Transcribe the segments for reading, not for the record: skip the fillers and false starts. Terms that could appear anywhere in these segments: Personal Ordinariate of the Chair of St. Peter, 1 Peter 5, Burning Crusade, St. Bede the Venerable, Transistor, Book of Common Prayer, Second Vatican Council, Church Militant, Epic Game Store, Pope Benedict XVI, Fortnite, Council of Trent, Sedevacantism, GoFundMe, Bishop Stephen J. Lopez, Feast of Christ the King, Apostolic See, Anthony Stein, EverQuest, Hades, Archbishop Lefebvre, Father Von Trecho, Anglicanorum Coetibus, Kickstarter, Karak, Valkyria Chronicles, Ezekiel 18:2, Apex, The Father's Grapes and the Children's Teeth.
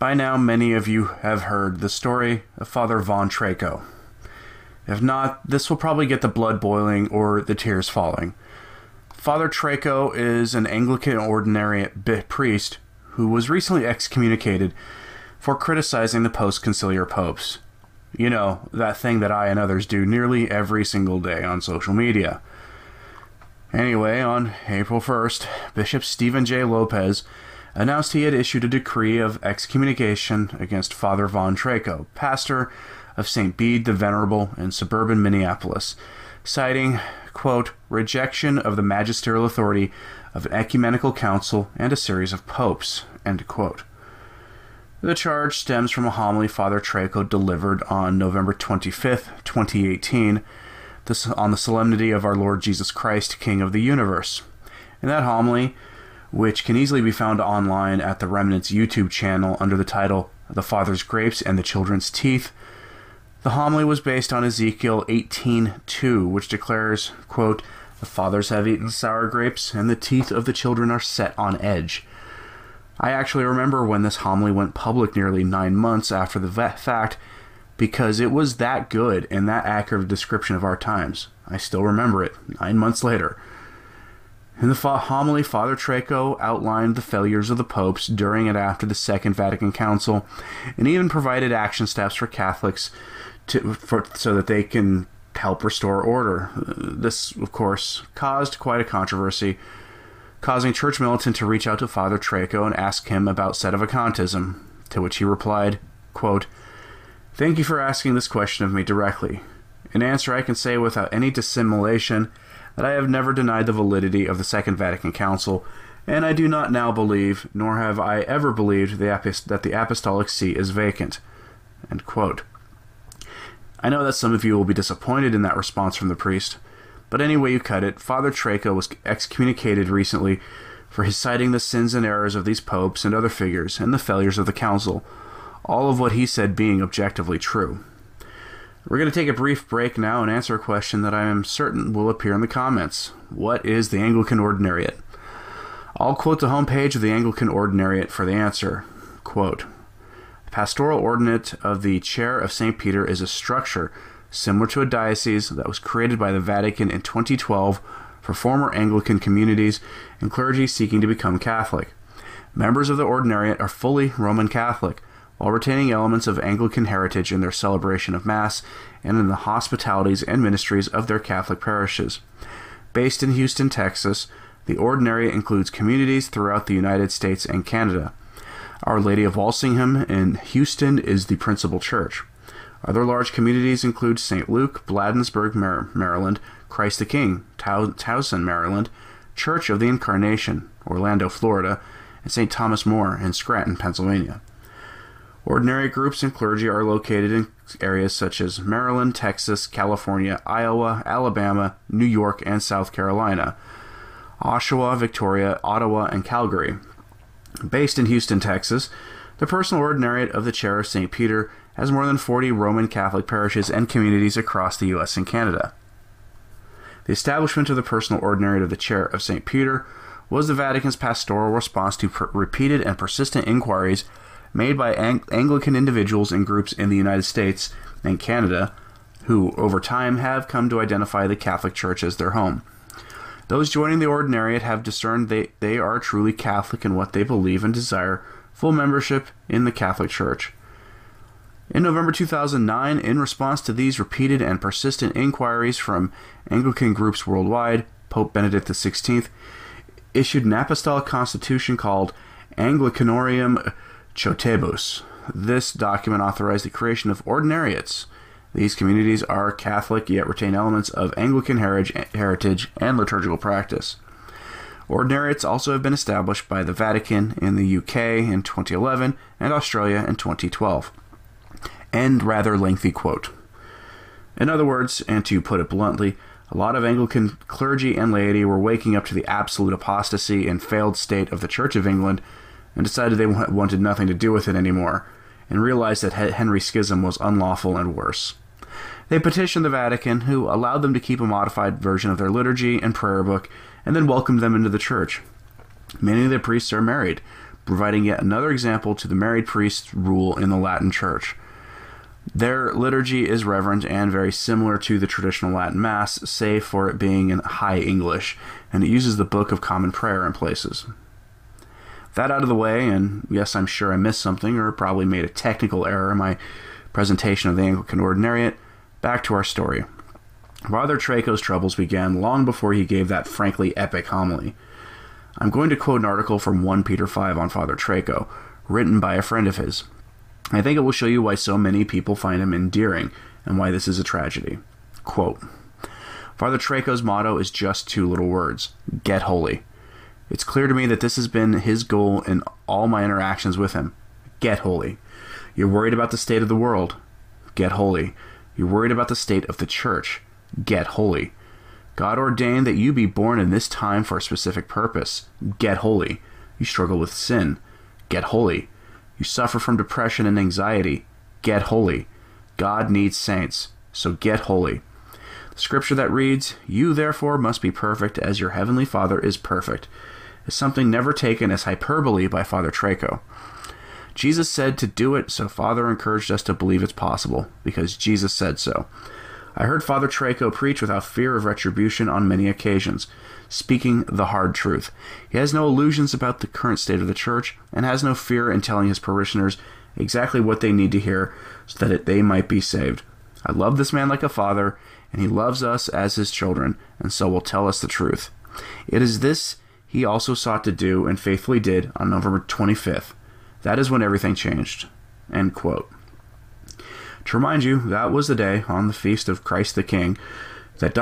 By now, many of you have heard the story of Father Von Trecho. If not, this will probably get the blood boiling or the tears falling. Father Trecho is an Anglican ordinariate priest who was recently excommunicated for criticizing the post-conciliar popes. You know, that thing that I and others do nearly every single day on social media. Anyway, on April 1st, Bishop Stephen J. Lopez announced he had issued a decree of excommunication against Father Von Trecho, pastor of St. Bede the Venerable in suburban Minneapolis, citing, quote, rejection of the magisterial authority of an ecumenical council and a series of popes, end quote. The charge stems from a homily Father Trecho delivered on November 25th, 2018, on the Solemnity of Our Lord Jesus Christ, King of the Universe. In that homily, which can easily be found online at the Remnant's YouTube channel under the title The Father's Grapes and the Children's Teeth, the homily was based on Ezekiel 18:2, which declares, quote, the fathers have eaten sour grapes, and the teeth of the children are set on edge. I actually remember when this homily went public nearly 9 months after the fact, because it was that good and that accurate description of our times. I still remember it 9 months later. In the homily, Father Trecho outlined the failures of the popes during and after the Second Vatican Council, and even provided action steps for Catholics so that they can help restore order. This, of course, caused quite a controversy, causing Church Militant to reach out to Father Trecho and ask him about Sedevacantism, to which he replied, quote, thank you for asking this question of me directly. In answer, I can say without any dissimulation that I have never denied the validity of the Second Vatican Council, and I do not now believe, nor have I ever believed, that the Apostolic See is vacant. End quote. I know that some of you will be disappointed in that response from the priest, but any way you cut it, Father Trecho was excommunicated recently for his citing the sins and errors of these popes and other figures and the failures of the council, all of what he said being objectively true. We're going to take a brief break now and answer a question that I am certain will appear in the comments. What is the Anglican Ordinariate? I'll quote the homepage of the Anglican Ordinariate for the answer. Quote, the Pastoral Ordinate of the Chair of St. Peter is a structure similar to a diocese that was created by the Vatican in 2012 for former Anglican communities and clergy seeking to become Catholic. Members of the Ordinariate are fully Roman Catholic, while retaining elements of Anglican heritage in their celebration of Mass and in the hospitalities and ministries of their Catholic parishes. Based in Houston, Texas, the Ordinariate includes communities throughout the United States and Canada. Our Lady of Walsingham in Houston is the principal church. Other large communities include St. Luke, Bladensburg, Maryland, Christ the King, Towson, Maryland, Church of the Incarnation, Orlando, Florida, and St. Thomas More in Scranton, Pennsylvania. Ordinary groups and clergy are located in areas such as Maryland, Texas, California, Iowa, Alabama, New York, and South Carolina, Oshawa, Victoria, Ottawa, and Calgary. Based in Houston, Texas, the Personal Ordinariate of the Chair of St. Peter has more than 40 Roman Catholic parishes and communities across the U.S. and Canada. The establishment of the Personal Ordinariate of the Chair of St. Peter was the Vatican's pastoral response to repeated and persistent inquiries made by Anglican individuals and groups in the United States and Canada, who over time have come to identify the Catholic Church as their home. Those joining the Ordinariate have discerned they are truly Catholic in what they believe and desire full membership in the Catholic Church. In November 2009, in response to these repeated and persistent inquiries from Anglican groups worldwide, Pope Benedict XVI issued an apostolic constitution called Anglicanorum Coetibus. This document authorized the creation of ordinariates. These communities are Catholic yet retain elements of Anglican heritage and liturgical practice. Ordinariates also have been established by the Vatican in the UK in 2011 and Australia in 2012. End rather lengthy quote. In other words, and to put it bluntly, a lot of Anglican clergy and laity were waking up to the absolute apostasy and failed state of the Church of England and decided they wanted nothing to do with it anymore, and realized that Henry Schism was unlawful and worse. They petitioned the Vatican, who allowed them to keep a modified version of their liturgy and prayer book, and then welcomed them into the Church. Many of the priests are married, providing yet another example to the married priest's rule in the Latin Church. Their liturgy is reverent and very similar to the traditional Latin Mass, save for it being in High English, and it uses the Book of Common Prayer in places. That out of the way, and yes, I'm sure I missed something or probably made a technical error in my presentation of the Anglican Ordinariate, back to our story. Father Trecho's troubles began long before he gave that frankly epic homily. I'm going to quote an article from 1 Peter 5 on Father Trecho, written by a friend of his. I think it will show you why so many people find him endearing and why this is a tragedy. Quote, Father Trecho's motto is just two little words, get holy. It's clear to me that this has been his goal in all my interactions with him. Get holy. You're worried about the state of the world. Get holy. You're worried about the state of the church. Get holy. God ordained that you be born in this time for a specific purpose. Get holy. You struggle with sin. Get holy. You suffer from depression and anxiety. Get holy. God needs saints, so get holy. The scripture that reads, you therefore must be perfect as your heavenly Father is perfect, is something never taken as hyperbole by Father Trecho. Jesus said to do it, so Father encouraged us to believe it's possible, because Jesus said so. I heard Father Trecho preach without fear of retribution on many occasions, speaking the hard truth. He has no illusions about the current state of the church and has no fear in telling his parishioners exactly what they need to hear so that they might be saved. I love this man like a father, and he loves us as his children, and so will tell us the truth. It is this he also sought to do and faithfully did on November 25th. That is when everything changed. End quote. To remind you, that was the day, on the Feast of Christ the King, that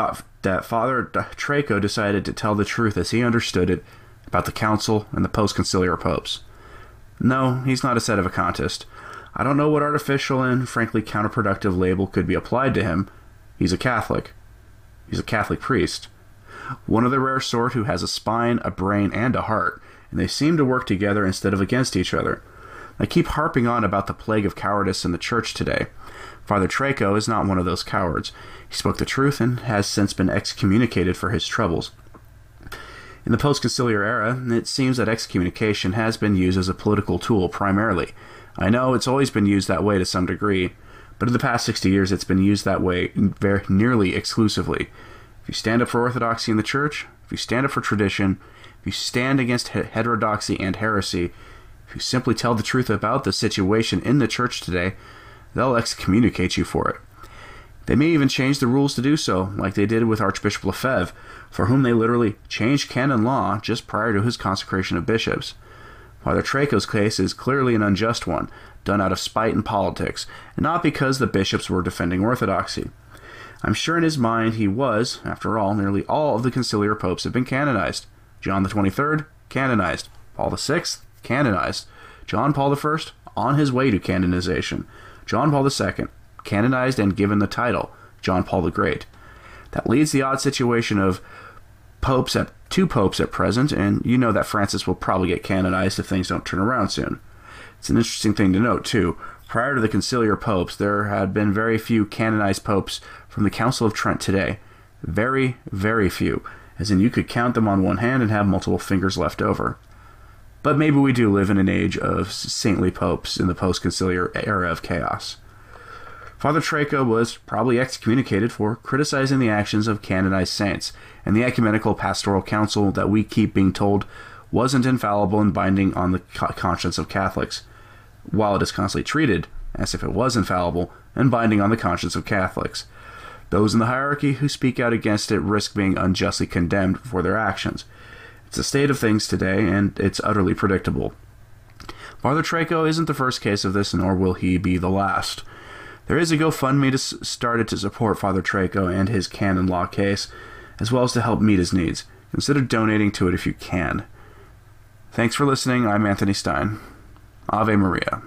Father Trecho decided to tell the truth as he understood it about the Council and the post-conciliar popes. No, he's not a sedevacantist. I don't know what artificial and, frankly, counterproductive label could be applied to him. He's a Catholic. He's a Catholic priest. One of the rare sort who has a spine, a brain, and a heart, and they seem to work together instead of against each other. I keep harping on about the plague of cowardice in the church today. Father Trecho is not one of those cowards. He spoke the truth and has since been excommunicated for his troubles. In the post-conciliar era, it seems that excommunication has been used as a political tool primarily. I know it's always been used that way to some degree, but in the past 60 years it's been used that way very nearly exclusively. If you stand up for orthodoxy in the church, if you stand up for tradition, if you stand against heterodoxy and heresy, if you simply tell the truth about the situation in the church today, they'll excommunicate you for it. They may even change the rules to do so, like they did with Archbishop Lefebvre, for whom they literally changed canon law just prior to his consecration of bishops. Father Trecho's case is clearly an unjust one, done out of spite and politics, and not because the bishops were defending orthodoxy. I'm sure in his mind he was, after all, nearly all of the conciliar popes have been canonized. John the 23rd, canonized. Paul the 6th, canonized. John Paul I, on his way to canonization. John Paul II, canonized and given the title, John Paul the Great. That leads the odd situation of two popes at present, and you know that Francis will probably get canonized if things don't turn around soon. It's an interesting thing to note, too. Prior to the conciliar popes, there had been very few canonized popes from the Council of Trent today. Very, very few, as in you could count them on one hand and have multiple fingers left over. But maybe we do live in an age of saintly popes in the post-conciliar era of chaos. Father Trecho was probably excommunicated for criticizing the actions of canonized saints, and the ecumenical pastoral council that we keep being told wasn't infallible and binding on the conscience of Catholics, while it is constantly treated as if it was infallible and binding on the conscience of Catholics. Those in the hierarchy who speak out against it risk being unjustly condemned for their actions. It's the state of things today, and it's utterly predictable. Father Trecho isn't the first case of this, nor will he be the last. There is a GoFundMe started to support Father Trecho and his canon law case, as well as to help meet his needs. Consider donating to it if you can. Thanks for listening. I'm Anthony Stein. Ave Maria.